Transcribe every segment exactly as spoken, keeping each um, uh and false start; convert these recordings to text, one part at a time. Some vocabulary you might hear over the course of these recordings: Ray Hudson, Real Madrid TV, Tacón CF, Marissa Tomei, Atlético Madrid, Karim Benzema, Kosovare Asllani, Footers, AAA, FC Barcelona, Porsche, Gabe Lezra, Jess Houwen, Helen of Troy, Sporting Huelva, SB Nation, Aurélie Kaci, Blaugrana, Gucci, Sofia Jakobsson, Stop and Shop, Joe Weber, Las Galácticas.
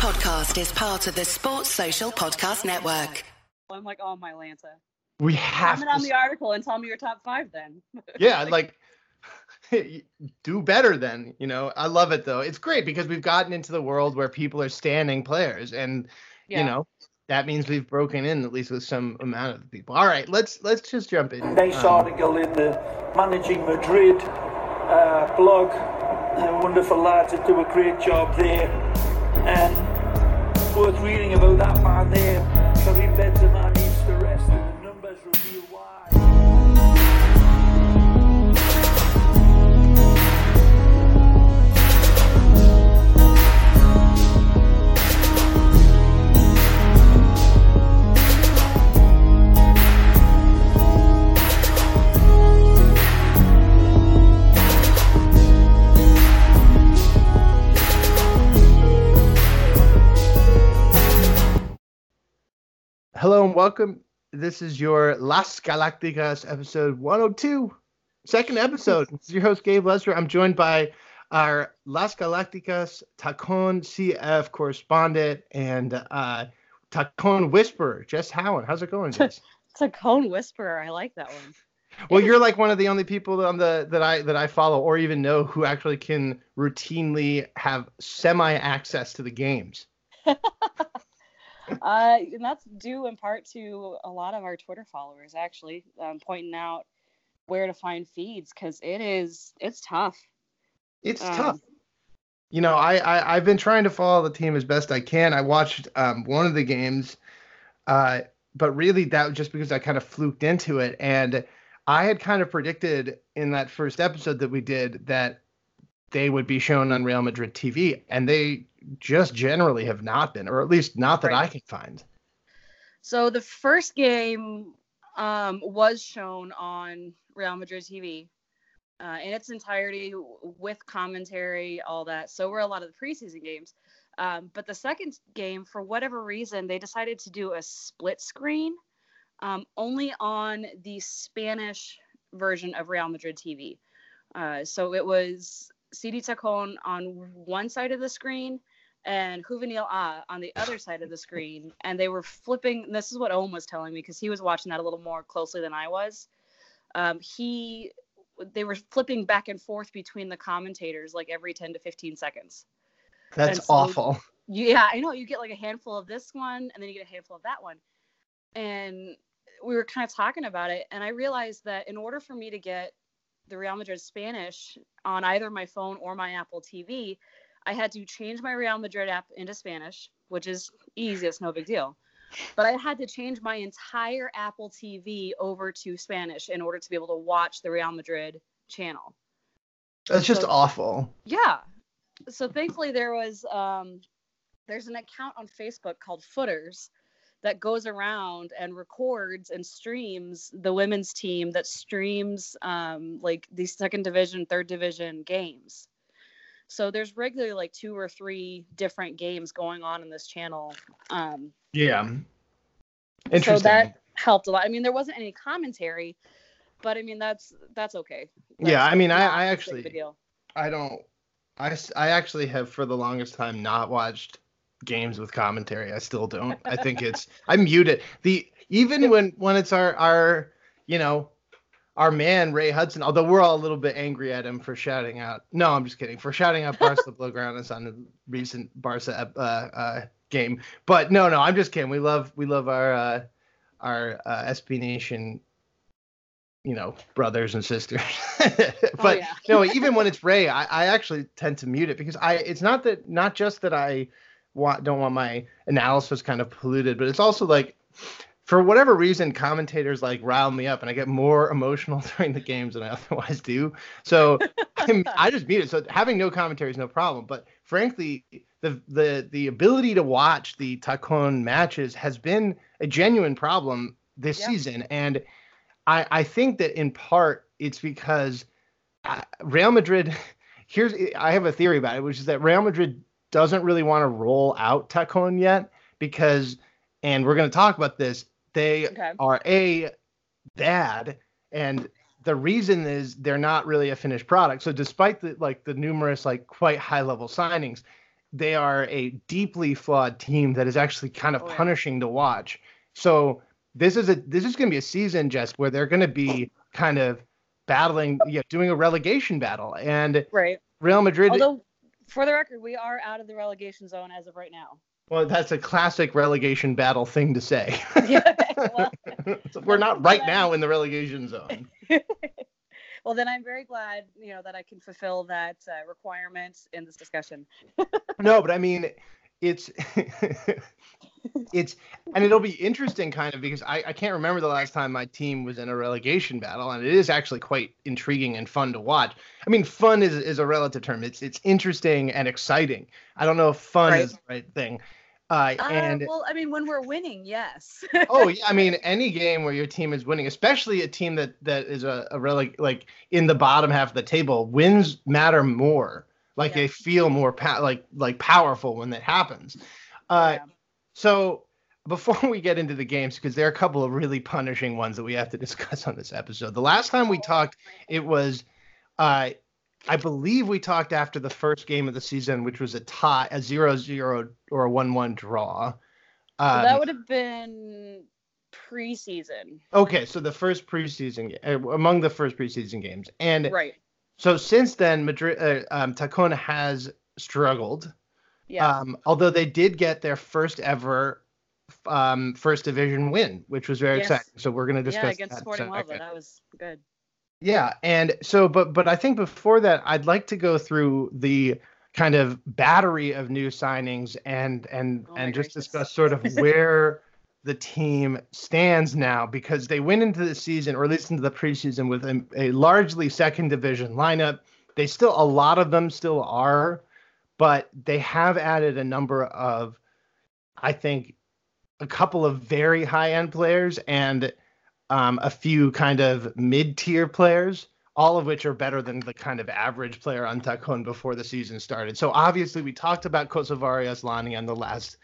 podcast is part of the Sports Social Podcast Network. I'm like, oh, my Lanta. We have Comment to... on the article and tell me your top five then. Yeah, like, like do better then, you know. I love it, though. It's great because we've gotten into the world where people are standing players. And, yeah. you know, that means we've broken in at least with some amount of people. All right, let's let's just jump in. Nice um, article in the Managing Madrid uh, blog. The wonderful lads that do a great job there. And worth reading about that man there. Karim Benzema needs to rest, and the numbers reveal why. Hello and welcome. This is your Las Galácticas episode one oh two, second episode. This is your host, Gabe Lezra. I'm joined by our Las Galácticas Tacón C F correspondent and uh, Tacón Whisperer, Jess Houwen. How's it going, Jess? Tacón Whisperer. I like that one. Well, you're like one of the only people on the that I that I follow or even know who actually can routinely have semi-access to the games. Uh, and that's due in part to a lot of our Twitter followers, actually, um, pointing out where to find feeds, because it is, it's tough. It's um, tough. You know, I, I, I've been trying to follow the team as best I can. I watched um, one of the games, uh, but really that was just because I kind of fluked into it. And I had kind of predicted in that first episode that we did that they would be shown on Real Madrid T V, and they just generally have not been, or at least not that right. I can find. So the first game um, was shown on Real Madrid T V uh, in its entirety with commentary, all that. So were a lot of the preseason games. Um, but the second game, for whatever reason, they decided to do a split screen um, only on the Spanish version of Real Madrid T V. Uh, so it was C D Tacón on one side of the screen and Juvenil A on the other side of the screen. And they were flipping. This is what Owen was telling me, because he was watching that a little more closely than I was. Um, he, they were flipping back and forth between the commentators like every ten to fifteen seconds. That's so awful. You, yeah, I know. You get like a handful of this one and then you get a handful of that one. And we were kind of talking about it. And I realized that in order for me to get the Real Madrid Spanish on either my phone or my Apple T V, I had to change my Real Madrid app into Spanish, which is easy. It's no big deal. But I had to change my entire Apple T V over to Spanish in order to be able to watch the Real Madrid channel. That's so, just awful. Yeah. So thankfully there was, um, there's an account on Facebook called Footers that goes around and records and streams the women's team that streams um, like the second division, third division games. So there's regularly like two or three different games going on in this channel. Um, yeah. Interesting. So that helped a lot. I mean, there wasn't any commentary, but I mean, that's, that's okay. That's, yeah. I mean, I, I actually, I don't, I, I actually have for the longest time not watched games with commentary. I still don't. I think it's I mute it. The even when when it's our our you know our man Ray Hudson, although we're all a little bit angry at him for shouting out. No, I'm just kidding. For shouting out Barca Blaugranas on the recent Barca uh, uh, game. But no, no, I'm just kidding. We love we love our uh, our uh, S B Nation, you know, brothers and sisters. But oh, yeah. No, even when it's Ray, I, I actually tend to mute it because I it's not that not just that I Want, don't want my analysis kind of polluted, but it's also like, for whatever reason, commentators like rile me up and I get more emotional during the games than I otherwise do. So I'm, I just mute it. So having no commentary is no problem. But frankly, the the the ability to watch the Tacón matches has been a genuine problem this yeah. season. And I, I think that in part it's because Real Madrid, here's, I have a theory about it, which is that Real Madrid doesn't really want to roll out Tacón yet because, and we're going to talk about this, they okay. are A, bad, and the reason is they're not really a finished product. So despite the like the numerous like quite high level signings, they are a deeply flawed team that is actually kind of oh, yeah. punishing to watch. So this is a this is going to be a season, Jess, where they're going to be kind of battling, yeah, doing a relegation battle. And right. Real Madrid. Although, for the record, we are out of the relegation zone as of right now. Well, that's a classic relegation battle thing to say. Yeah, well, so we're not right now in the relegation zone. Well, then I'm very glad, you know, that I can fulfill that uh, requirement in this discussion. No, but I mean, it's, it's, and it'll be interesting kind of because I, I can't remember the last time my team was in a relegation battle, and it is actually quite intriguing and fun to watch. I mean, fun is, is a relative term. It's, it's interesting and exciting. I don't know if fun right. is the right thing. Uh, and uh, well, I mean, when we're winning, yes. Oh, yeah. I mean, any game where your team is winning, especially a team that that is a, a really like in the bottom half of the table, wins matter more. Like yeah. they feel more pa- like like powerful when that happens. Uh, yeah. So before we get into the games, because there are a couple of really punishing ones that we have to discuss on this episode. The last time we talked, it was, uh, I believe we talked after the first game of the season, which was a tie, a zero zero or a one one draw. Um, so that would have been preseason. Okay, so the first preseason, among the first preseason games. And right. so since then, Madrid, uh, um, Tacón has struggled. Yeah. Um, although they did get their first ever um, first division win, which was very yes. exciting. So we're going to discuss yeah, against that. Sporting Huelva, that was good. Yeah, and so, but but I think before that, I'd like to go through the kind of battery of new signings and and oh and just gracious. discuss sort of where the team stands now, because they went into the season, or at least into the preseason, with a, a largely second division lineup. They still, a lot of them still are, but they have added a number of, I think, a couple of very high-end players and Um, a few kind of mid-tier players, all of which are better than the kind of average player on Tacón before the season started. So obviously we talked about Kosovare Asllani on the last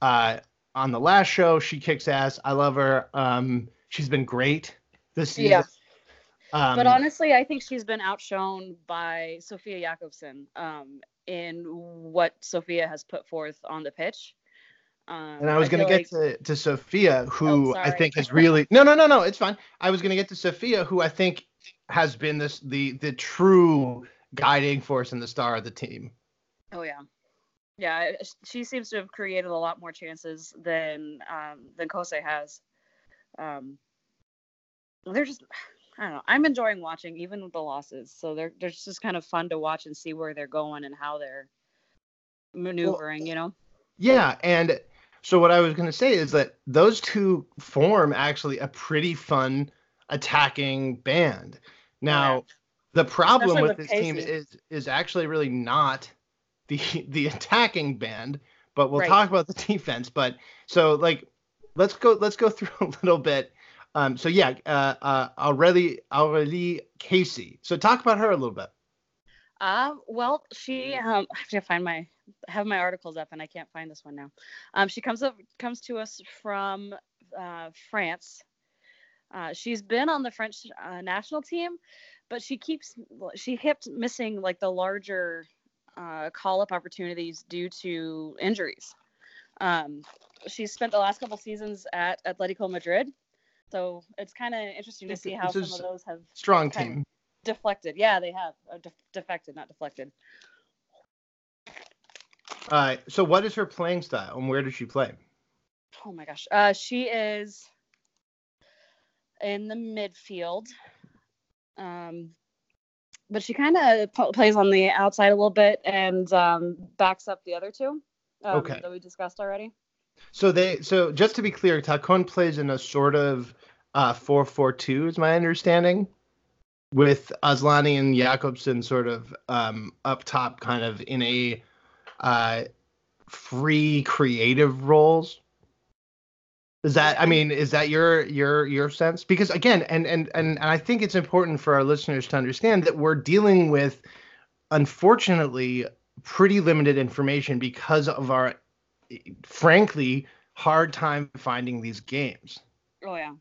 uh, on the last show. She kicks ass. I love her. Um, she's been great this season. Yeah. Um, but honestly, I think she's been outshone by Sofia Jakobsson um, in what Sofia has put forth on the pitch. Um, and I was going to get like... to, to Sofia, who oh, I think has really – no, no, no, no, it's fine. I was going to get to Sofia, who I think has been this the the true guiding force and the star of the team. Oh, yeah. Yeah, she seems to have created a lot more chances than um, than Kose has. Um, they're just – I don't know. I'm enjoying watching, even with the losses. So they're, they're just kind of fun to watch and see where they're going and how they're maneuvering, well, you know? Yeah, and – so what I was going to say is that those two form actually a pretty fun attacking band. Now, yeah. the problem Especially with, with this team is is actually really not the the attacking band, but we'll right. talk about the defense. But so like let's go let's go through a little bit. Um, so yeah, uh, uh, Aurélie Aurélie Kaci. So talk about her a little bit. Uh, well, she, um, I have to find my, have my articles up and I can't find this one now. Um, she comes up, comes to us from, uh, France. Uh, she's been on the French uh, national team, but she keeps, she kept missing like the larger, uh, call up opportunities due to injuries. Um, she's spent the last couple seasons at Atlético Madrid. So it's kind of interesting to see how some of those have strong team. Deflected. Yeah, they have uh, def- defected, not deflected. Uh, so what is her playing style and where does she play? Oh my gosh. Uh, she is in the midfield. Um, but she kind of po- plays on the outside a little bit and um, backs up the other two um, okay. that we discussed already. So they, so just to be clear, Tacón plays in a sort of uh, four four two is my understanding. With Asllani and Jakobsson sort of um, up top, kind of in a uh, free creative roles. Is that? I mean, is that your your your sense? Because again, and and and I think it's important for our listeners to understand that we're dealing with, unfortunately, pretty limited information because of our, frankly, hard time finding these games. Oh yeah.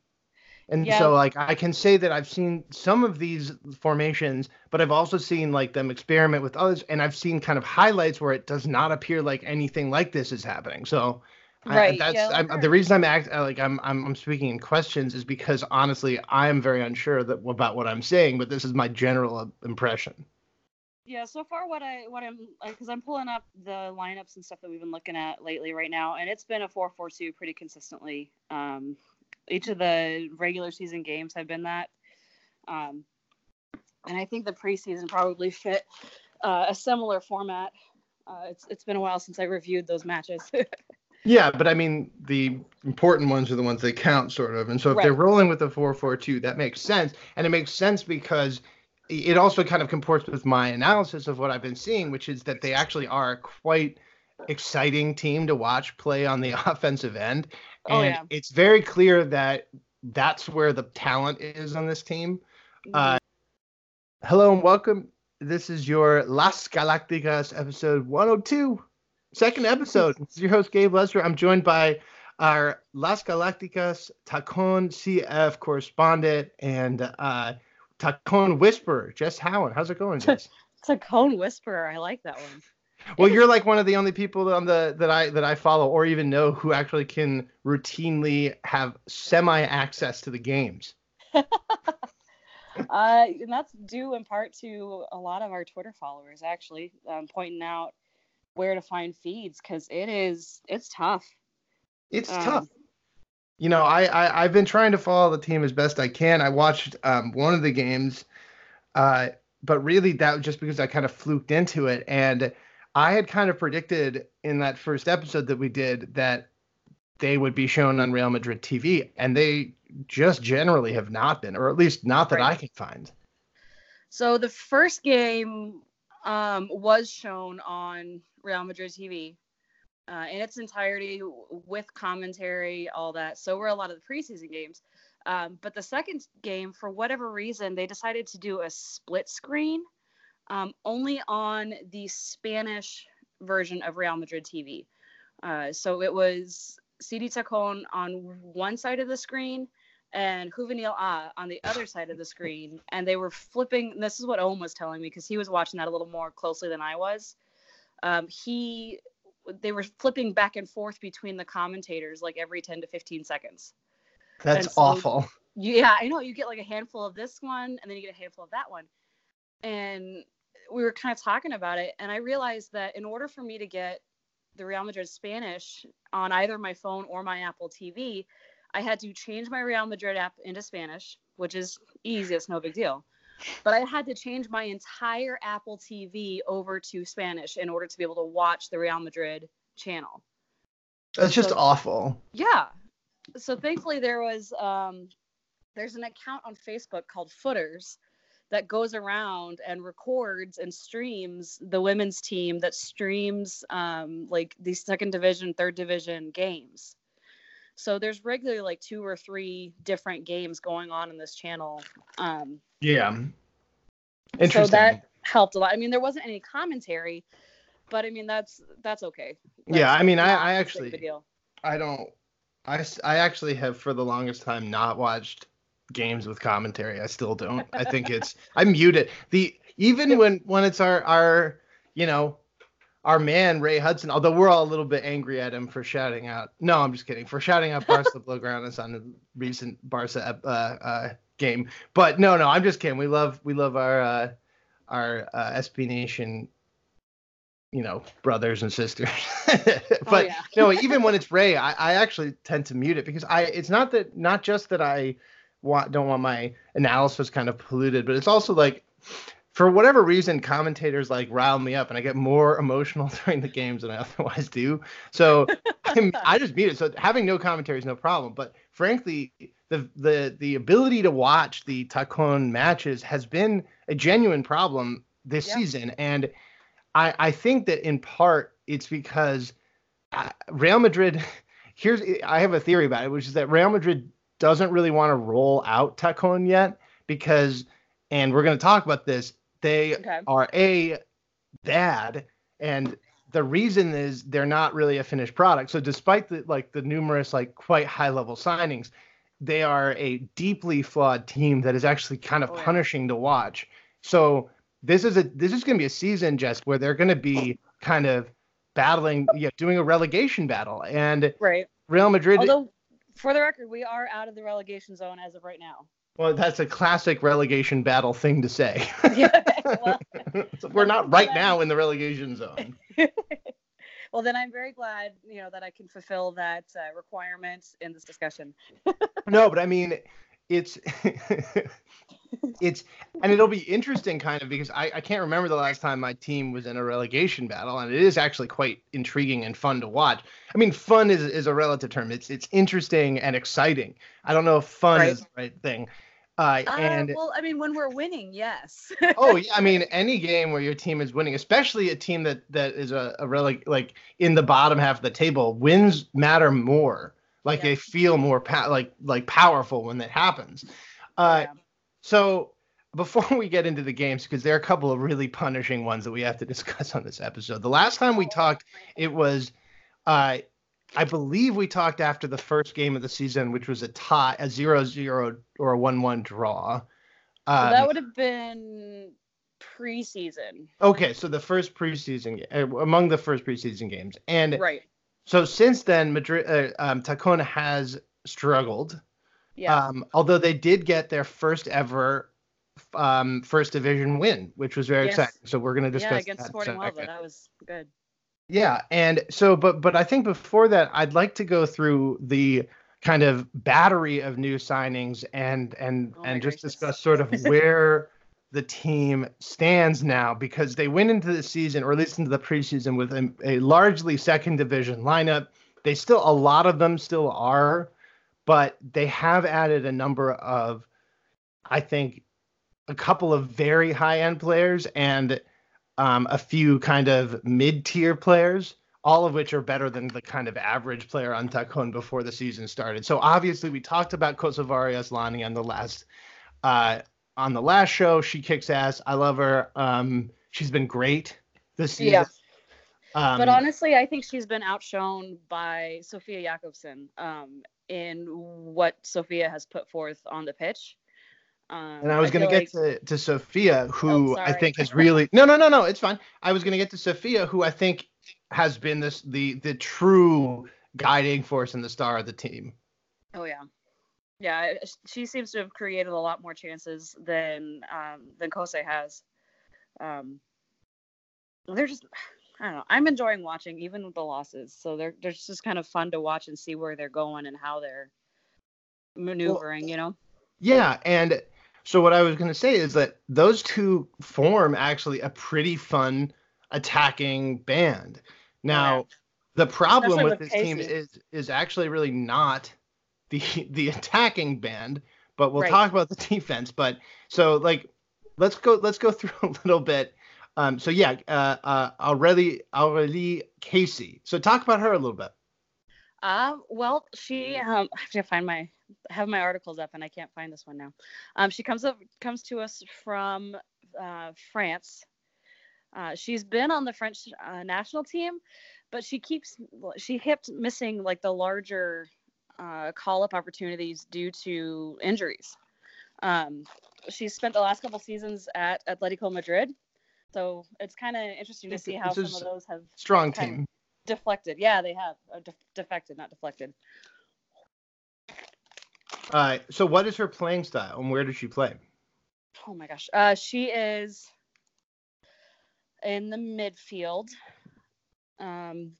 And yeah. so, like, I can say that I've seen some of these formations, but I've also seen, like, them experiment with others, and I've seen kind of highlights where it does not appear like anything like this is happening. So, right. I, that's yeah. I'm, the reason I'm act, like I'm, I'm I'm speaking in questions is because, honestly, I'm very unsure that about what I'm saying, but this is my general impression. Yeah, so far what, I, what I'm what I'm because I'm pulling up the lineups and stuff that we've been looking at lately right now, and it's been a four four two pretty consistently. Um, each of the regular season games have been that. Um, and I think the preseason probably fit uh, a similar format. Uh, it's It's been a while since I reviewed those matches. Yeah, but I mean, the important ones are the ones that count, sort of. And so if right. they're rolling with the four four two, that makes sense. And it makes sense because it also kind of comports with my analysis of what I've been seeing, which is that they actually are a quite exciting team to watch play on the offensive end. And oh, yeah. it's very clear that that's where the talent is on this team. Mm-hmm. Uh, hello and welcome. This is your Las Galácticas episode one oh two, second episode. This is your host, Gabe Lezra. I'm joined by our Las Galácticas Tacón C F correspondent and uh, Tacón Whisperer, Jess Houwen. How's it going, Jess? Tacón Whisperer. I like that one. Well, you're like one of the only people on the that I that I follow or even know who actually can routinely have semi access to the games. uh, and that's due in part to a lot of our Twitter followers actually um, pointing out where to find feeds because it is it's tough. It's um, tough. You know, I, I I've been trying to follow the team as best I can. I watched um, one of the games, uh, but really that was just because I kind of fluked into it. And I had kind of predicted in that first episode that we did that they would be shown on Real Madrid T V, and they just generally have not been, or at least not that right. I can find. So the first game um, was shown on Real Madrid T V uh, in its entirety with commentary, all that. So were a lot of the preseason games. Um, but the second game, for whatever reason, they decided to do a split screen. Um, only on the Spanish version of Real Madrid T V. Uh, so it was C D Tacón on one side of the screen and Juvenil A on the other side of the screen. And they were flipping. This is what Owen was telling me because he was watching that a little more closely than I was. Um, he, they were flipping back and forth between the commentators like every ten to fifteen seconds. That's so, awful. Yeah, I know. You get like a handful of this one and then you get a handful of that one. And we were kind of talking about it, and I realized that in order for me to get the Real Madrid Spanish on either my phone or my Apple T V, I had to change my Real Madrid app into Spanish, which is easy. It's no big deal. But I had to change my entire Apple T V over to Spanish in order to be able to watch the Real Madrid channel. That's just so, awful. Yeah. So thankfully there was um, there's an account on Facebook called Footers that goes around and records and streams the women's team that streams um, like the second division, third division games. So there's regularly like two or three different games going on in this channel. Um, yeah. Interesting. So that helped a lot. I mean, there wasn't any commentary, but I mean, that's, that's okay. That's yeah. I mean, I, I actually, I don't, I, I actually have for the longest time not watched games with commentary. I still don't. I think it's I mute it. The even when when it's our our you know our man Ray Hudson, although we're all a little bit angry at him for shouting out. No, I'm just kidding. For shouting out Barca Blaugranas on the recent Barca uh, uh, game. But no, no, I'm just kidding. We love we love our uh, our uh, S B Nation, you know, brothers and sisters. But oh, yeah. No, even when it's Ray, I, I actually tend to mute it because I it's not that not just that I Want, don't want my analysis kind of polluted, but it's also like, for whatever reason, commentators like rile me up and I get more emotional during the games than I otherwise do. So I'm, I just mute it. So having no commentary is no problem. But frankly, the the the ability to watch the Tacón matches has been a genuine problem this yeah. season. And I, I think that in part it's because Real Madrid, here's, I have a theory about it, which is that Real Madrid doesn't really want to roll out Tacón yet because, and we're going to talk about this, they okay. are A, bad, and the reason is they're not really a finished product. So despite the like the numerous like quite high level signings, they are a deeply flawed team that is actually kind of oh, punishing yeah. to watch. So this is a this is going to be a season, Jess, where they're going to be kind of battling, yeah, doing a relegation battle. And right. Real Madrid. Although, for the record, we are out of the relegation zone as of right now. Well, that's a classic relegation battle thing to say. Yeah, well, so we're not right now in the relegation zone. Well, then I'm very glad, you know, that I can fulfill that uh, requirement in this discussion. No, but I mean, it's, it's, and it'll be interesting kind of because I, I can't remember the last time my team was in a relegation battle, and it is actually quite intriguing and fun to watch. I mean, fun is, is a relative term. It's, it's interesting and exciting. I don't know if fun right. is the right thing. Uh, and uh, well, I mean, when we're winning, yes. Oh, yeah. I mean, any game where your team is winning, especially a team that that is a, a really like in the bottom half of the table, wins matter more. Like yeah. they feel more pa- like like powerful when that happens. Uh, yeah. So before we get into the games, because there are a couple of really punishing ones that we have to discuss on this episode. The last time we talked, it was. Uh, I believe we talked after the first game of the season, which was a tie, a zero zero or a one one draw. Um, so that would have been preseason. Okay, so the first preseason, among the first preseason games. And right. so since then, Madrid, uh, um, Tacón has struggled. Yeah. Um, although they did get their first ever um, first division win, which was very yes. exciting. So we're going to discuss yeah, against that. Sporting Huelva, that was good. Yeah, and so, but but I think before that, I'd like to go through the kind of battery of new signings and and oh and just gracious. discuss sort of where the team stands now, because they went into the season, or at least into the preseason, with a, a largely second division lineup. They still, a lot of them still are, but they have added a number of, I think, a couple of very high-end players and Um, a few kind of mid-tier players, all of which are better than the kind of average player on Tacón before the season started. So obviously we talked about Kosovare Asllani on the last uh, on the last show. She kicks ass. I love her. Um, she's been great this season. Yeah. Um, but honestly, I think she's been outshone by Sofia Jakobsson um, in what Sofia has put forth on the pitch. Um, and I was going to get like... to, to Sofia, who oh, I think has really no, no, no, no. It's fine. I was going to get to Sofia, who I think has been this the the true guiding force and the star of the team. Oh, yeah. Yeah. She seems to have created a lot more chances than um, than Kose has. Um, they're just I don't know. I'm enjoying watching even with the losses. So they're, they're just kind of fun to watch and see where they're going and how they're maneuvering, well, you know? Yeah. And so what I was going to say is that those two form actually a pretty fun attacking band. Now, yeah. the problem Especially with, with this team is is actually really not the the attacking band, but we'll right. talk about the defense. But so like let's go let's go through a little bit. Um, so yeah, uh, uh, Aurélie Aurélie Kaci. So talk about her a little bit. Uh, well, she um, I have to find my have my articles up and I can't find this one now. Um, she comes up comes to us from uh, France. Uh, she's been on the French uh, national team, but she keeps she kept missing like the larger uh, call up opportunities due to injuries. Um, she's spent the last couple seasons at Atlético Madrid, so it's kind of interesting to see how some of those have strong team. Of, Deflected. Yeah, they have. Uh, de- defected, not deflected. Uh, so what is her playing style and where does she play? Oh, my gosh. Uh, she is in the midfield. Um,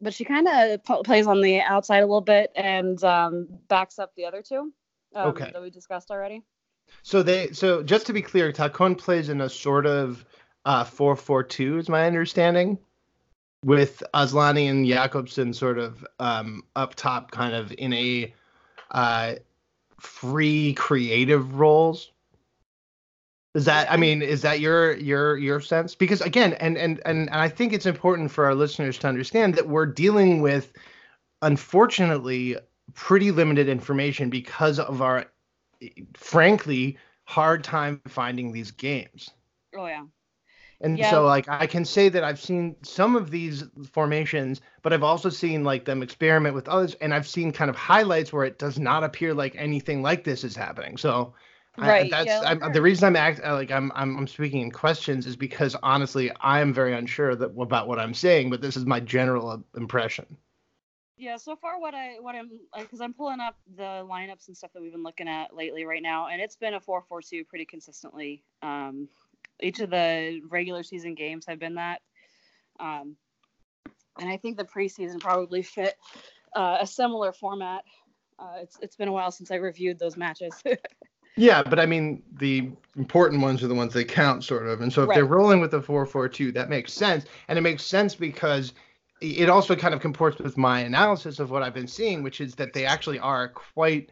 but she kind of p- plays on the outside a little bit and um, backs up the other two um, okay. that we discussed already. So they. So just to be clear, Tacón plays in a sort of uh, four four two is my understanding. With Asllani and Jakobsson sort of um, up top, kind of in a uh, free creative roles. Is that? I mean, is that your your your sense? Because again, and and and I think it's important for our listeners to understand that we're dealing with, unfortunately, pretty limited information because of our, frankly, hard time finding these games. Oh yeah. And yeah. so, like, I can say that I've seen some of these formations, but I've also seen, like, them experiment with others, and I've seen kind of highlights where it does not appear like anything like this is happening. So, right. I, that's yeah, I'm, sure. the reason I'm act, like I'm, I'm I'm speaking in questions is because, honestly, I am very unsure that, about what I'm saying, but this is my general impression. Yeah, so far what I what I'm because I'm pulling up the lineups and stuff that we've been looking at lately right now, and it's been a four four two pretty consistently. Um, each of the regular season games have been that, um, and I think the preseason probably fit uh, a similar format. Uh, it's it's been a while since I reviewed those matches. Yeah, but I mean, the important ones are the ones that count, sort of. And so if right. they're rolling with the four four two, that makes sense. And it makes sense because it also kind of comports with my analysis of what I've been seeing, which is that they actually are a quite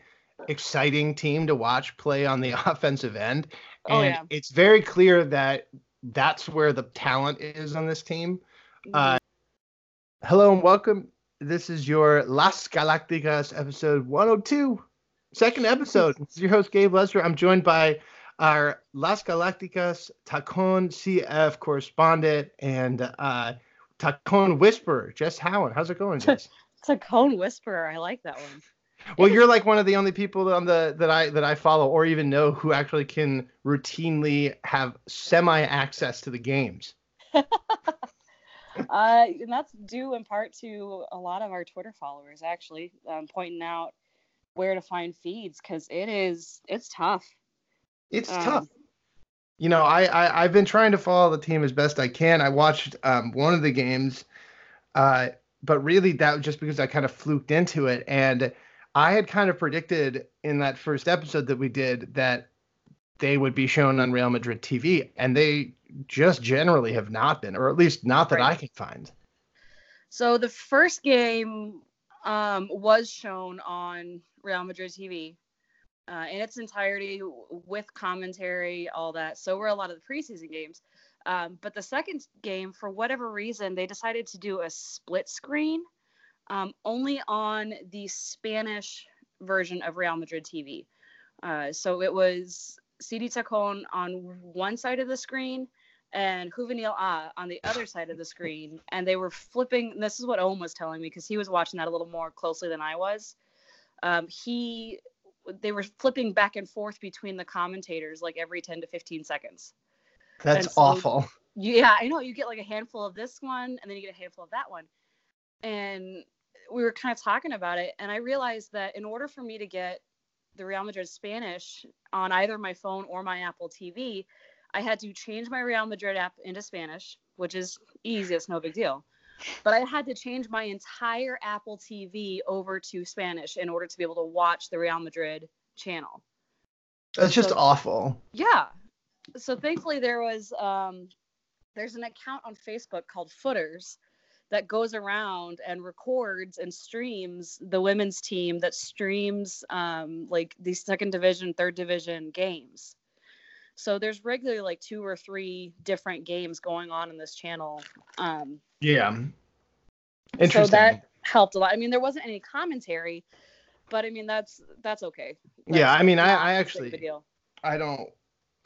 exciting team to watch play on the offensive end. And oh, yeah. it's very clear that that's where the talent is on this team. Mm-hmm. Uh, hello and welcome. This is your Las Galácticas episode one oh two. Second episode. This is your host, Gabe Lezra. I'm joined by our Las Galácticas Tacón C F correspondent and uh, Tacón Whisperer, Jess Houwen. How's it going, Jess? Tacón Whisperer. I like that one. Well, you're like one of the only people on the that I that I follow or even know who actually can routinely have semi-access to the games. uh, and that's due in part to a lot of our Twitter followers, actually, um, pointing out where to find feeds, because it is it's tough it's um, tough you know I, I I've been trying to follow the team as best I can. I watched um one of the games, uh but really that was just because I kind of fluked into it, and I had kind of predicted in that first episode that we did that they would be shown on Real Madrid T V, and they just generally have not been, or at least not that right. I can find. So the first game Um, was shown on Real Madrid T V uh, in its entirety with commentary, all that. So were a lot of the preseason games. Um, but the second game, for whatever reason, they decided to do a split screen um, only on the Spanish version of Real Madrid T V. Uh, so it was C D Tacón on one side of the screen and Juvenil A on the other side of the screen, and they were flipping. This is what Ohm was telling me, because he was watching that a little more closely than I was. Um, he, they were flipping back and forth between the commentators like every ten to fifteen seconds. That's so awful. You, yeah, I know. You get like a handful of this one, and then you get a handful of that one. And we were kind of talking about it, and I realized that in order for me to get the Real Madrid Spanish on either my phone or my Apple T V, I had to change my Real Madrid app into Spanish, which is easy. It's no big deal. But I had to change my entire Apple T V over to Spanish in order to be able to watch the Real Madrid channel. That's so, just awful. Yeah. So thankfully there was, um, there's an account on Facebook called Footers that goes around and records and streams the women's team that streams um, like the second division, third division games. So there's regularly like two or three different games going on in this channel. Um, yeah. Interesting. So that helped a lot. I mean, there wasn't any commentary, but I mean, that's, that's okay. That's yeah. I mean, I, I actually, I don't,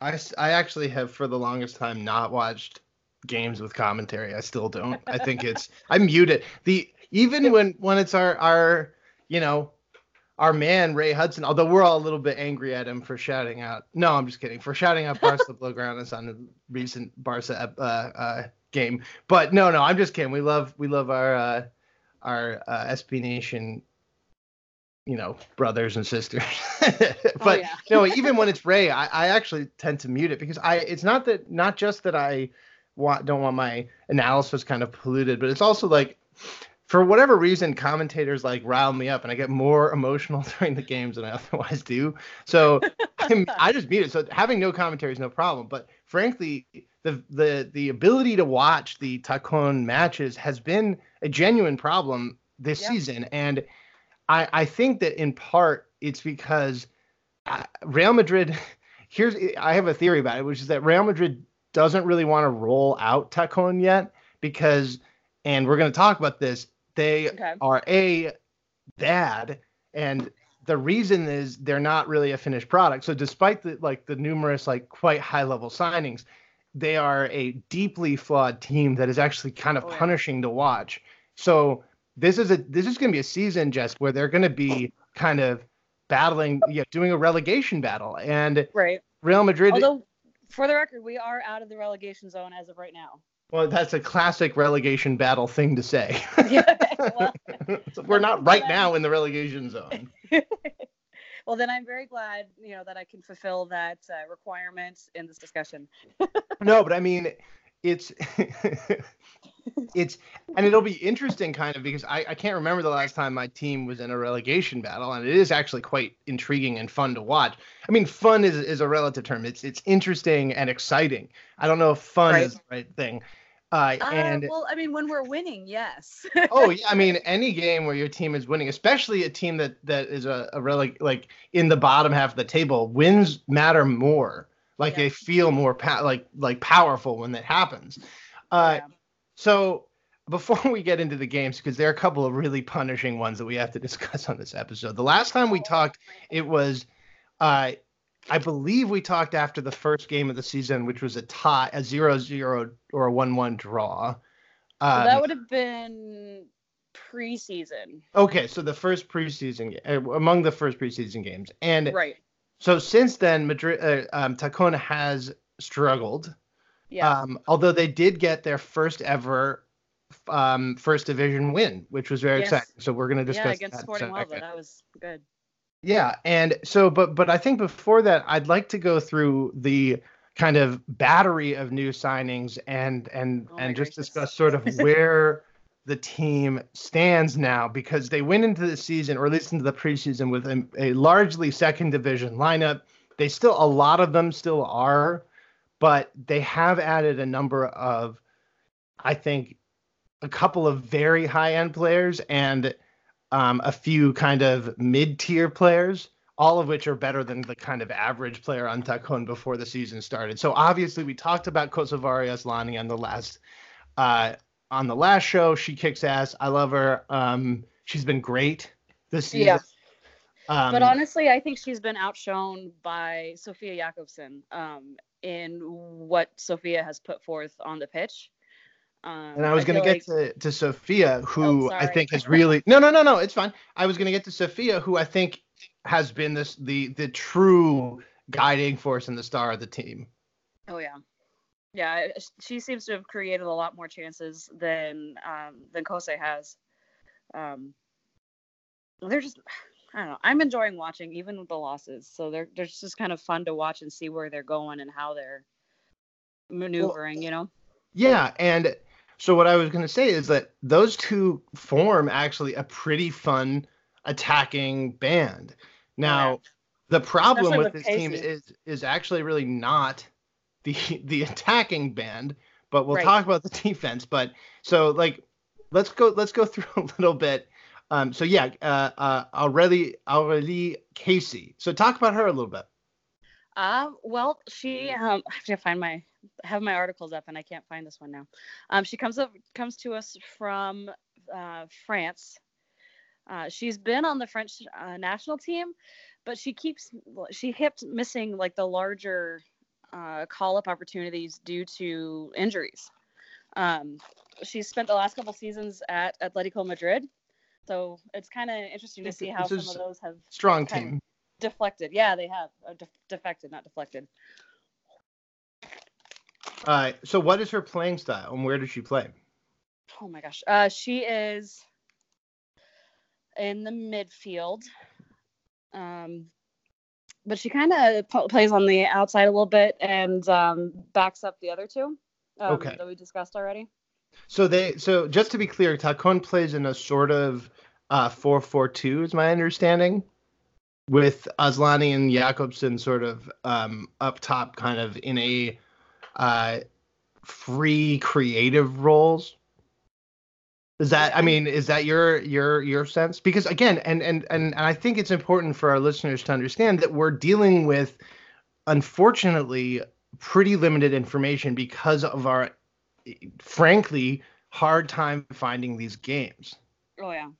I, I actually have for the longest time not watched games with commentary. I still don't. I think it's, I mute it. The, even when, when it's our, our, you know, our man, Ray Hudson, although we're all a little bit angry at him for shouting out. No, I'm just kidding. For shouting out Barca Blaugrana's on the recent Barca uh, uh, game. But no, no, I'm just kidding. We love we love our uh, our uh, S B Nation, you know, brothers and sisters. But oh, yeah. No, even when it's Ray, I, I actually tend to mute it because I. It's not that not just that I want don't want my analysis kind of polluted, but it's also like, for whatever reason, commentators like rile me up, and I get more emotional during the games than I otherwise do. So I'm, I just mute it. So having no commentary is no problem. But frankly, the the the ability to watch the Tacón matches has been a genuine problem this yeah. season, and I I think that in part it's because Real Madrid. Here's I have a theory about it, which is that Real Madrid doesn't really want to roll out Tacón yet because, and we're going to talk about this. They okay. are A, bad, and the reason is they're not really a finished product. So despite the like the numerous like quite high level signings, they are a deeply flawed team that is actually kind of oh, yeah. punishing to watch. So this is a this is going to be a season, Jess, where they're going to be kind of battling, yeah, doing a relegation battle. And right. Real Madrid. Although, for the record, we are out of the relegation zone as of right now. Well, that's a classic relegation battle thing to say. Yeah, well, so we're not right now in the relegation zone. Well, then I'm very glad, you know, that I can fulfill that uh, requirement in this discussion. No, but I mean, it's, it's, and it'll be interesting kind of because I, I can't remember the last time my team was in a relegation battle, and it is actually quite intriguing and fun to watch. I mean, fun is, is a relative term. It's, it's interesting and exciting. I don't know if fun right. is the right thing. Uh, and uh, well, I mean, when we're winning, yes. Oh, yeah. I mean, any game where your team is winning, especially a team that that is a, a really like in the bottom half of the table, wins matter more. Like yeah. they feel more pa- like like powerful when that happens. Uh, yeah. So before we get into the games, because there are a couple of really punishing ones that we have to discuss on this episode. The last time we talked, it was. Uh, I believe we talked after the first game of the season, which was a tie, a zero zero or a one one draw. Um, so that would have been preseason. Okay, so the first preseason, among the first preseason games. And right. so since then, Madrid, uh, um, Tacón has struggled. Yeah. Um, although they did get their first ever um, first division win, which was very yes. exciting. So we're going to discuss that. Yeah, against that Sporting Huelva. So, that was good. Yeah, and so, but but I think before that, I'd like to go through the kind of battery of new signings and and oh and just gracious. discuss sort of where the team stands now, because they went into the season, or at least into the preseason, with a, a largely second division lineup. They still, a lot of them still are, but they have added a number of, I think, a couple of very high-end players and Um, a few kind of mid-tier players, all of which are better than the kind of average player on Tacón before the season started. So obviously we talked about Kosovare Asllani on the last uh, on the last show. She kicks ass. I love her. Um, she's been great this season. Yeah. Um, but honestly, I think she's been outshone by Sofia Jakobsson um, in what Sofia has put forth on the pitch. Um, and I was going like... to get to Sofia, who oh, I think is really – no, no, no, no. It's fine. I was going to get to Sofia, who I think has been this the the true guiding force and the star of the team. Oh, yeah. Yeah, she seems to have created a lot more chances than um, than Kose has. Um, they're just – I don't know. I'm enjoying watching, even with the losses. So they're, they're just kind of fun to watch and see where they're going and how they're maneuvering, well, you know? Yeah, and – so what I was going to say is that those two form actually a pretty fun attacking band. Now, yeah. the problem Especially with, with this team is is actually really not the the attacking band, but we'll right. talk about the defense. But so like let's go let's go through a little bit. Um, so yeah, uh, uh, Aurélie Aurélie Kaci. So talk about her a little bit. Uh, well, she um, I have to find my. have my articles up and I can't find this one now. Um, she comes up comes to us from uh, France. Uh, she's been on the French uh, national team, but she keeps she kept missing like the larger uh, call up opportunities due to injuries. Um, she spent the last couple seasons at Atlético Madrid, so it's kind of interesting to see how some of those have strong team deflected. Yeah, they have uh, de- defected, not deflected. Uh, so what is her playing style and where does she play? Oh my gosh. Uh, she is in the midfield. Um, but she kind of po- plays on the outside a little bit and um, backs up the other two um, okay. that we discussed already. So they, so just to be clear, Tacón plays in a sort of uh, four four two is my understanding, with Asllani and Jakobsson sort of um, up top kind of in a Uh, free creative roles. Is that? I mean, is that your your your sense? Because again, and and and I think it's important for our listeners to understand that we're dealing with, unfortunately, pretty limited information because of our, frankly, hard time finding these games. Oh yeah,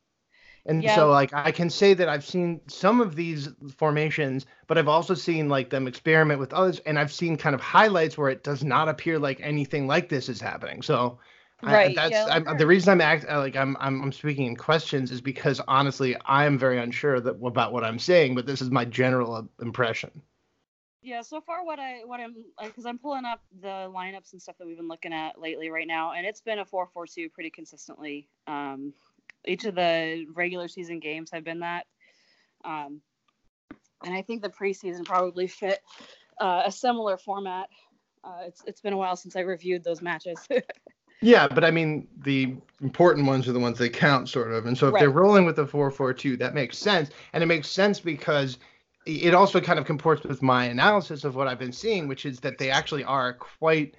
And yeah. so, like, I can say that I've seen some of these formations, but I've also seen, like, them experiment with others, and I've seen kind of highlights where it does not appear like anything like this is happening. So, right. I, that's yeah, I'm, sure. the reason I'm act, like I'm, I'm I'm speaking in questions is because, honestly, I'm very unsure that about what I'm saying, but this is my general impression. Yeah, so far what I what I'm because I'm pulling up the lineups and stuff that we've been looking at lately right now, and it's been a four four two pretty consistently. Um, each of the regular season games have been that, um, and I think the preseason probably fit uh, a similar format. Uh, it's it's been a while since I reviewed those matches. Yeah, but I mean, the important ones are the ones that count, sort of. And so if right. they're rolling with the four four two, that makes sense, and it makes sense because it also kind of comports with my analysis of what I've been seeing, which is that they actually are a quite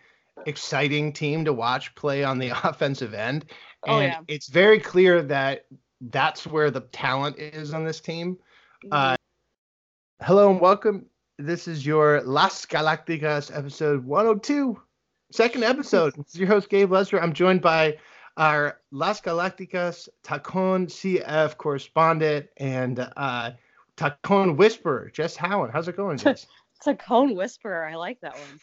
exciting team to watch play on the offensive end. And oh, yeah. it's very clear that that's where the talent is on this team. Uh, hello and welcome. This is your Las Galácticas episode one oh two, second episode. This is your host, Gabe Lezra. I'm joined by our Las Galácticas Tacón C F correspondent and uh, Tacón Whisperer, Jess Houwen. How's it going, Jess? Tacón Whisperer. I like that one.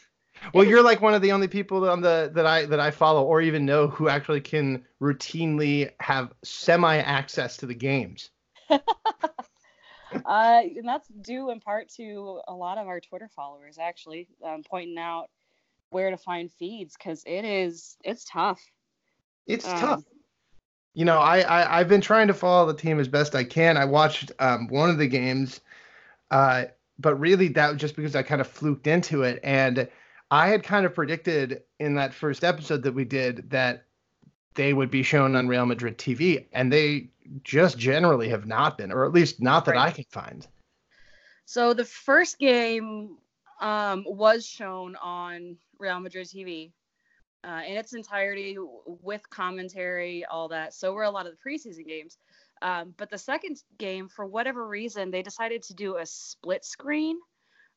Well, you're like one of the only people on the that I that I follow or even know who actually can routinely have semi-access to the games. uh, and that's due in part to a lot of our Twitter followers, actually, um, pointing out where to find feeds, because it is it's tough. It's um, tough. You know, I, I, I've been trying to follow the team as best I can. I watched um, one of the games, uh, but really that was just because I kind of fluked into it. And I had kind of predicted in that first episode that we did that they would be shown on Real Madrid T V. And they just generally have not been, or at least not that right. I can find. So the first game um, was shown on Real Madrid T V. Uh, in its entirety with commentary, all that. So were a lot of the preseason games. Um, but the second game, for whatever reason, they decided to do a split screen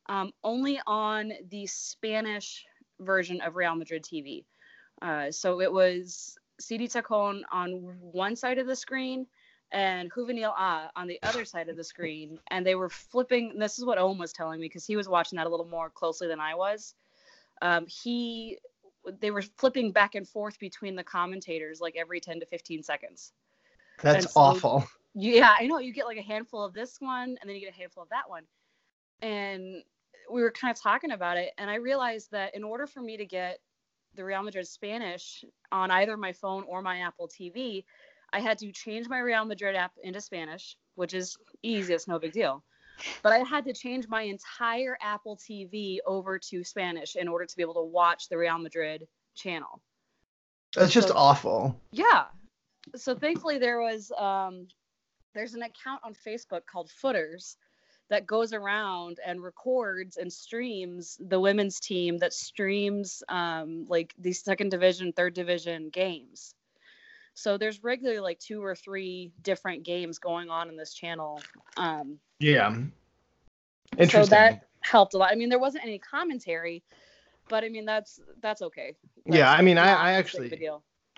um, only on the Spanish version of Real Madrid T V. Uh, so it was Sidi Tacón on one side of the screen and Juvenil A on the other side of the screen. And they were flipping. This is what Owen was telling me, because he was watching that a little more closely than I was. Um, he... They were flipping back and forth between the commentators like every ten to fifteen seconds. That's so awful. You, yeah, I know. You get like a handful of this one and then you get a handful of that one. And we were kind of talking about it. And I realized that in order for me to get the Real Madrid Spanish on either my phone or my Apple T V, I had to change my Real Madrid app into Spanish, which is easy. It's no big deal. But I had to change my entire Apple T V over to Spanish in order to be able to watch the Real Madrid channel. That's so, just awful. Yeah. So thankfully there was, um, there's an account on Facebook called Footers that goes around and records and streams the women's team that streams um, like these second division, third division games. So there's regularly like two or three different games going on in this channel. Um, yeah. Interesting. So that helped a lot. I mean, there wasn't any commentary, but I mean, that's, that's okay. That's, yeah. I mean, I, I actually,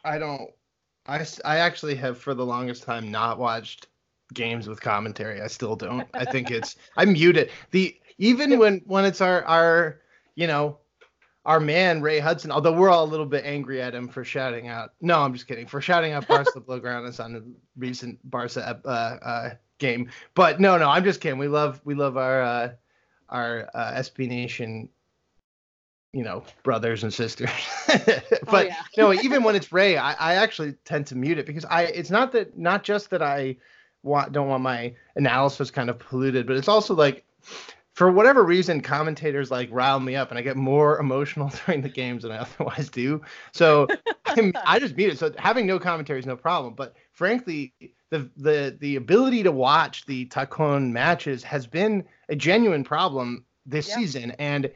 I don't, I, I actually have for the longest time not watched games with commentary. I still don't. I think it's, I mute it. The, even when, when it's our, our, you know, our man, Ray Hudson, although we're all a little bit angry at him for shouting out. No, I'm just kidding. For shouting out Barca Blaugrana's on the recent Barca uh, uh, game. But no, no, I'm just kidding. We love we love our uh, our uh, S B Nation, you know, brothers and sisters. But oh, yeah. No, even when it's Ray, I, I actually tend to mute it because I. It's not that not just that I want don't want my analysis kind of polluted, but it's also like, for whatever reason, commentators like rile me up and I get more emotional during the games than I otherwise do. So I'm, I just mute it. So having no commentary is no problem. But frankly, the the the ability to watch the Tacón matches has been a genuine problem this yeah. season. And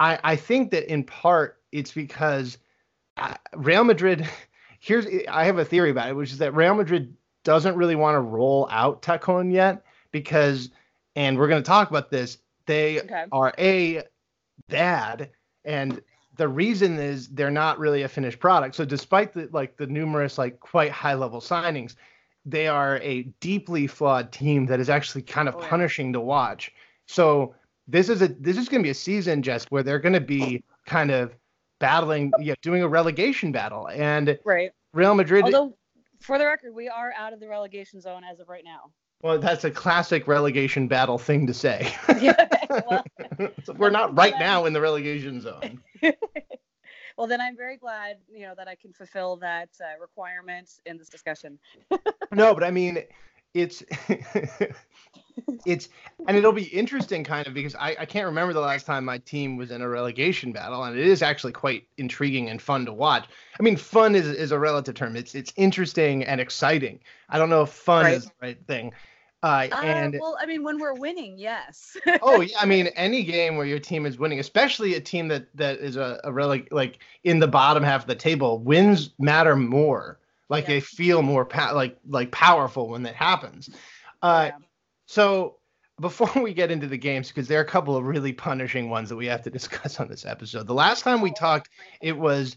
I, I think that in part it's because Real Madrid, here's I have a theory about it, which is that Real Madrid doesn't really want to roll out Tacón yet because, and we're going to talk about this, They okay. are a bad, and the reason is they're not really a finished product. So despite the like the numerous like quite high level signings, they are a deeply flawed team that is actually kind of oh, punishing yeah. to watch. So this is a this is going to be a season, Jess, where they're going to be kind of battling, yeah, doing a relegation battle. And right. Real Madrid. Although, for the record, we are out of the relegation zone as of right now. Well, that's a classic relegation battle thing to say. Yeah, well, so we're not right now in the relegation zone. Well, then I'm very glad, you know, that I can fulfill that uh, requirement in this discussion. No, but I mean, it's, it's, and it'll be interesting kind of because I, I can't remember the last time my team was in a relegation battle, and it is actually quite intriguing and fun to watch. I mean, fun is, is a relative term. It's, it's interesting and exciting. I don't know if fun right. is the right thing. Uh, and uh, well, I mean, when we're winning, yes. Oh, yeah. I mean, any game where your team is winning, especially a team that that is a, a really like in the bottom half of the table, wins matter more. Like yeah. they feel more pa- like like powerful when that happens. Uh, yeah. So before we get into the games, because there are a couple of really punishing ones that we have to discuss on this episode. The last time we talked, it was,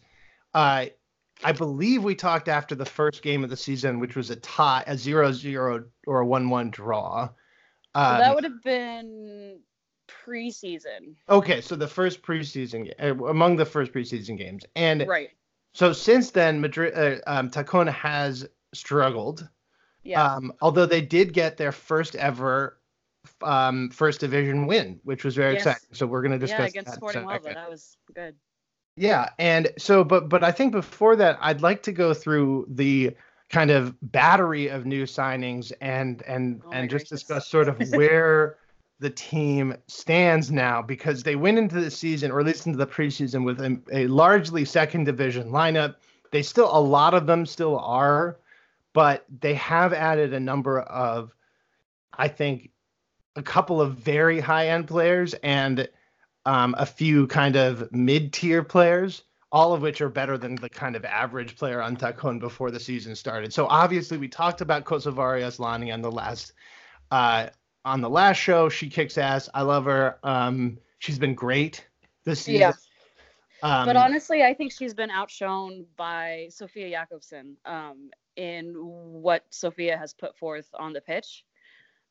uh, I believe we talked after the first game of the season, which was a tie, a zero zero or a one one draw. Um, so that would have been preseason. Okay, so the first preseason, among the first preseason games. And right. so since then, Madrid, uh, um, Tacón has struggled. Yeah. Um, although they did get their first ever um, first division win, which was very yes. exciting. So we're going to discuss that. Yeah, against that. Sporting Huelva, so, okay. that was good. Yeah, and so, but but I think before that, I'd like to go through the kind of battery of new signings and and oh and just gracious. discuss sort of where the team stands now, because they went into the season, or at least into the preseason, with a, a largely second division lineup. They still, a lot of them still are, but they have added a number of, I think, a couple of very high-end players and Um, a few kind of mid-tier players, all of which are better than the kind of average player on Tacón before the season started. So obviously we talked about Kosovare Asllani on the last uh, on the last show. She kicks ass. I love her. Um, she's been great this season. Yeah. Um, but honestly, I think she's been outshone by Sofia Jakobsson um, in what Sofia has put forth on the pitch.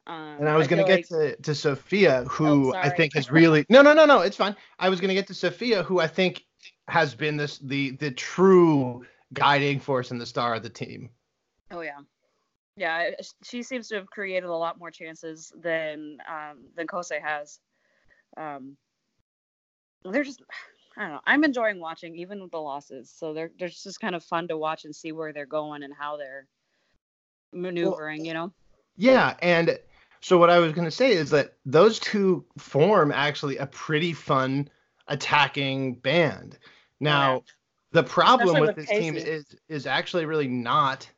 Um, and I was going to get like... to, to Sofia, who oh, I think has really – no, no, no, no, it's fine. I was going to get to Sofia, who I think has been this the the true guiding force and the star of the team. Oh, yeah. Yeah, she seems to have created a lot more chances than um, than Kose has. Um, they're just – I don't know. I'm enjoying watching, even with the losses. So they're, they're just kind of fun to watch and see where they're going and how they're maneuvering, well, you know? Yeah, and – so what I was going to say is that those two form actually a pretty fun attacking band. Now, yeah. the problem Especially with, with this Casey. team is is actually really not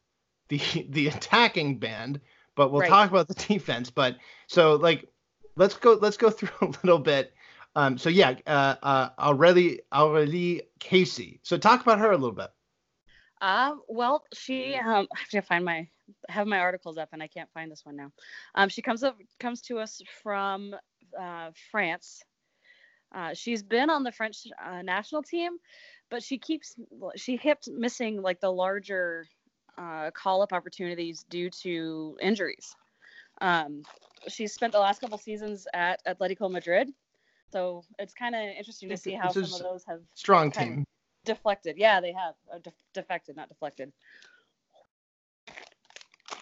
the the attacking band, but we'll right. talk about the defense. But so like let's go let's go through a little bit. Um, so yeah, uh, uh, Aurélie Aurélie Kaci. So talk about her a little bit. Uh, well, she, um, I have to find my, have my articles up and I can't find this one now. Um, she comes up, comes to us from, uh, France. Uh, she's been on the French uh, national team, but she keeps, she kept missing like the larger, uh, call up opportunities due to injuries. Um, she's spent the last couple seasons at Atlético Madrid. So it's kind of interesting to see how some of those have strong team. Deflected. Yeah, they have uh, de- defected, not deflected.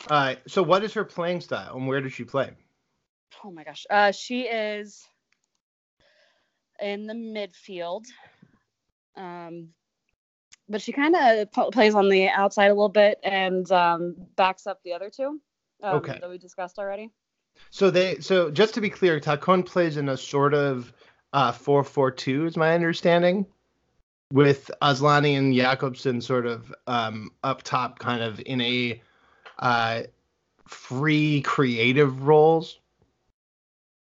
Uh, so what is her playing style and where does she play? Oh my gosh. Uh, she is in the midfield. Um, but she kind of po- plays on the outside a little bit and um, backs up the other two um, okay. that we discussed already. So they, so just to be clear, Tacón plays in a sort of uh, four four two is my understanding. With Asllani and Jakobsson sort of um, up top, kind of in a uh, free creative roles.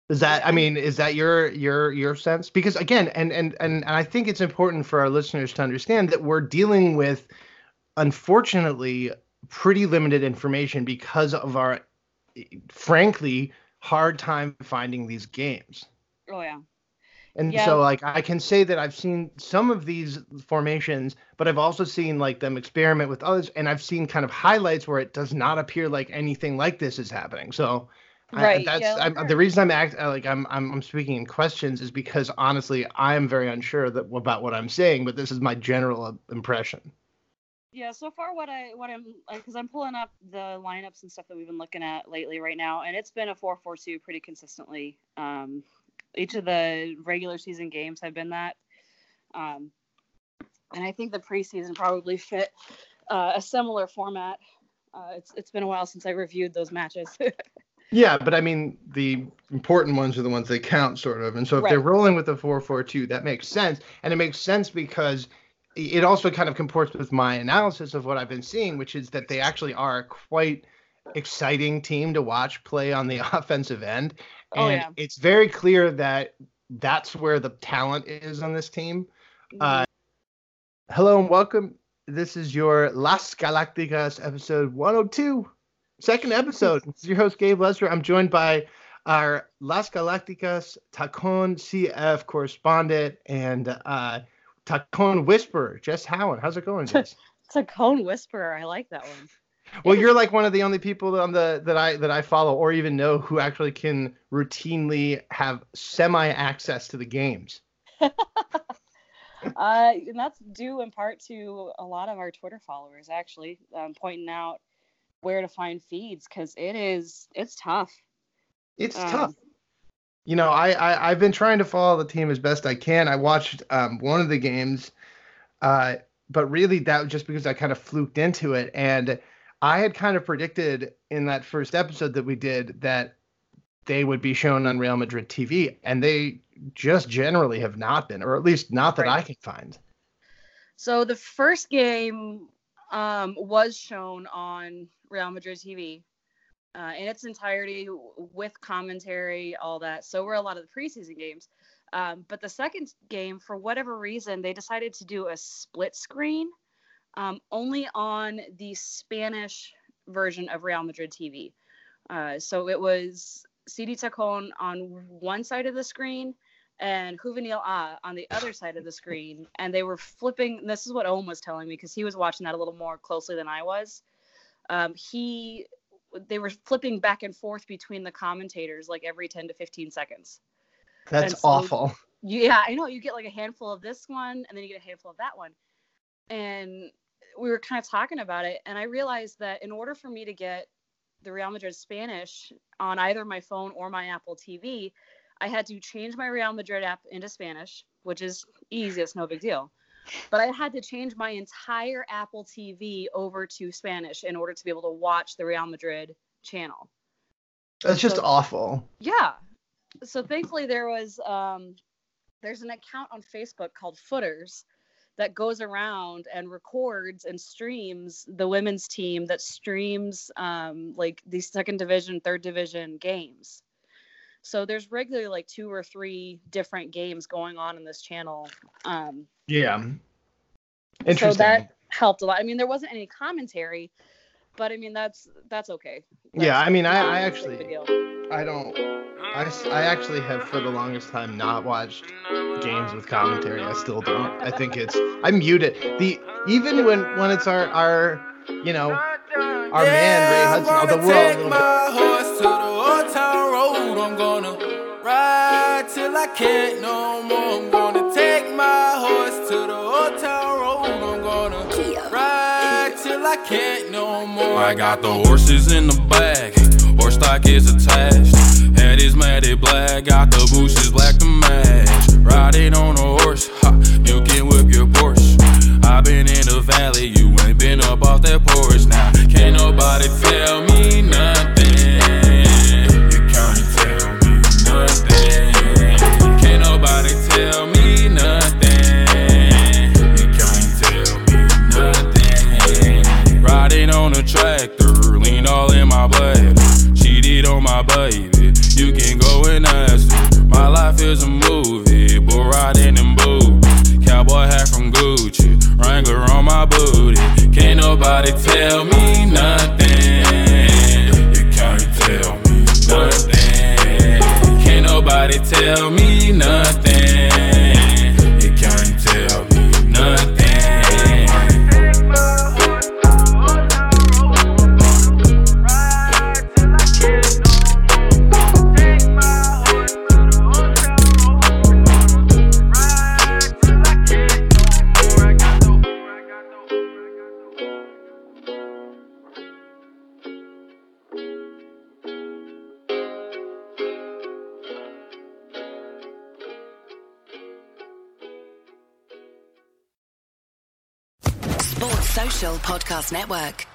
Is that? I mean, is that your your your sense? Because again, and and and I think it's important for our listeners to understand that we're dealing with, unfortunately, pretty limited information because of our, frankly, hard time finding these games. Oh yeah. And yeah. so, like, I can say that I've seen some of these formations, but I've also seen, like, them experiment with others, and I've seen kind of highlights where it does not appear like anything like this is happening. So, right. I, that's yeah, I'm, sure. the reason I'm act like I'm, I'm I'm speaking in questions is because honestly, I'm very unsure that about what I'm saying, but this is my general impression. Yeah, so far what I what I'm because I'm pulling up the lineups and stuff that we've been looking at lately right now, and it's been a four four two pretty consistently. Um, each of the regular season games have been that, um, and I think the preseason probably fit uh, a similar format. Uh, it's it's been a while since I reviewed those matches. Yeah, but I mean the important ones are the ones they count, sort of, and so if right. they're rolling with the four four two, that makes sense, and it makes sense because it also kind of comports with my analysis of what I've been seeing, which is that they actually are a quite exciting team to watch play on the offensive end. And oh, yeah. it's very clear that that's where the talent is on this team. Uh, hello and welcome. This is your Las Galácticas episode one oh two, second episode. This is your host, Gabe Lezra. I'm joined by our Las Galácticas Tacón C F correspondent and uh Tacón Whisperer, Jess Houwen. How's it going, Jess? Tacón Whisperer. I like that one. Well, you're like one of the only people on the that I that I follow or even know who actually can routinely have semi access to the games. uh, and that's due in part to a lot of our Twitter followers actually um, pointing out where to find feeds because it is it's tough. It's um, tough. You know, I, I, I've been trying to follow the team as best I can. I watched um, one of the games, uh, but really that was just because I kind of fluked into it. And I had kind of predicted in that first episode that we did that they would be shown on Real Madrid T V. And they just generally have not been, or at least not that right. I can find. So the first game um, was shown on Real Madrid T V. Uh, in its entirety with commentary, all that. So were a lot of the preseason games. Um, but the second game, for whatever reason, they decided to do a split screen um, only on the Spanish version of Real Madrid T V. Uh, so it was C D Tacón on one side of the screen and Juvenil A on the other side of the screen. And they were flipping. This is what Owen was telling me because he was watching that a little more closely than I was. Um, he... They were flipping back and forth between the commentators like every ten to fifteen seconds. That's so awful. You, yeah, I know. You get like a handful of this one and then you get a handful of that one. And we were kind of talking about it. And I realized that in order for me to get the Real Madrid Spanish on either my phone or my Apple T V, I had to change my Real Madrid app into Spanish, which is easy. It's no big deal. But I had to change my entire Apple T V over to Spanish in order to be able to watch the Real Madrid channel. That's so, just awful. Yeah. So thankfully there was, um, there's an account on Facebook called Footers that goes around and records and streams the women's team that streams um, like the second division, third division games. So there's regularly like two or three different games going on in this channel. Um, yeah. Interesting. So that helped a lot. I mean, there wasn't any commentary, but I mean, that's, that's okay. That's yeah. I mean, I, I actually, I don't, I, I actually have for the longest time not watched games with commentary. I still don't. I think it's, I mute it. The, even when, when it's our, our, you know, our yeah, man, Ray Hudson, of the world. I'm gonna ride till I can't no more. I'm gonna take my horse to the old town road. I'm gonna ride till I can't no more. I got the horses in the back, horse stock is attached. Head is matted black, got the bushes black to match. Riding on a horse, ha, you can whip your Porsche. I've been in the valley, you ain't been up off that porch. Now can't nobody tell me nothing. Tell me nothing. You can't tell me nothing. Riding on a tractor, lean all in my blood. Cheated on my baby, you can go and ask her. My life is a movie, bull riding in boots. Cowboy hat from Gucci, Wrangler on my booty. Can't nobody tell me nothing. Social Podcast Network.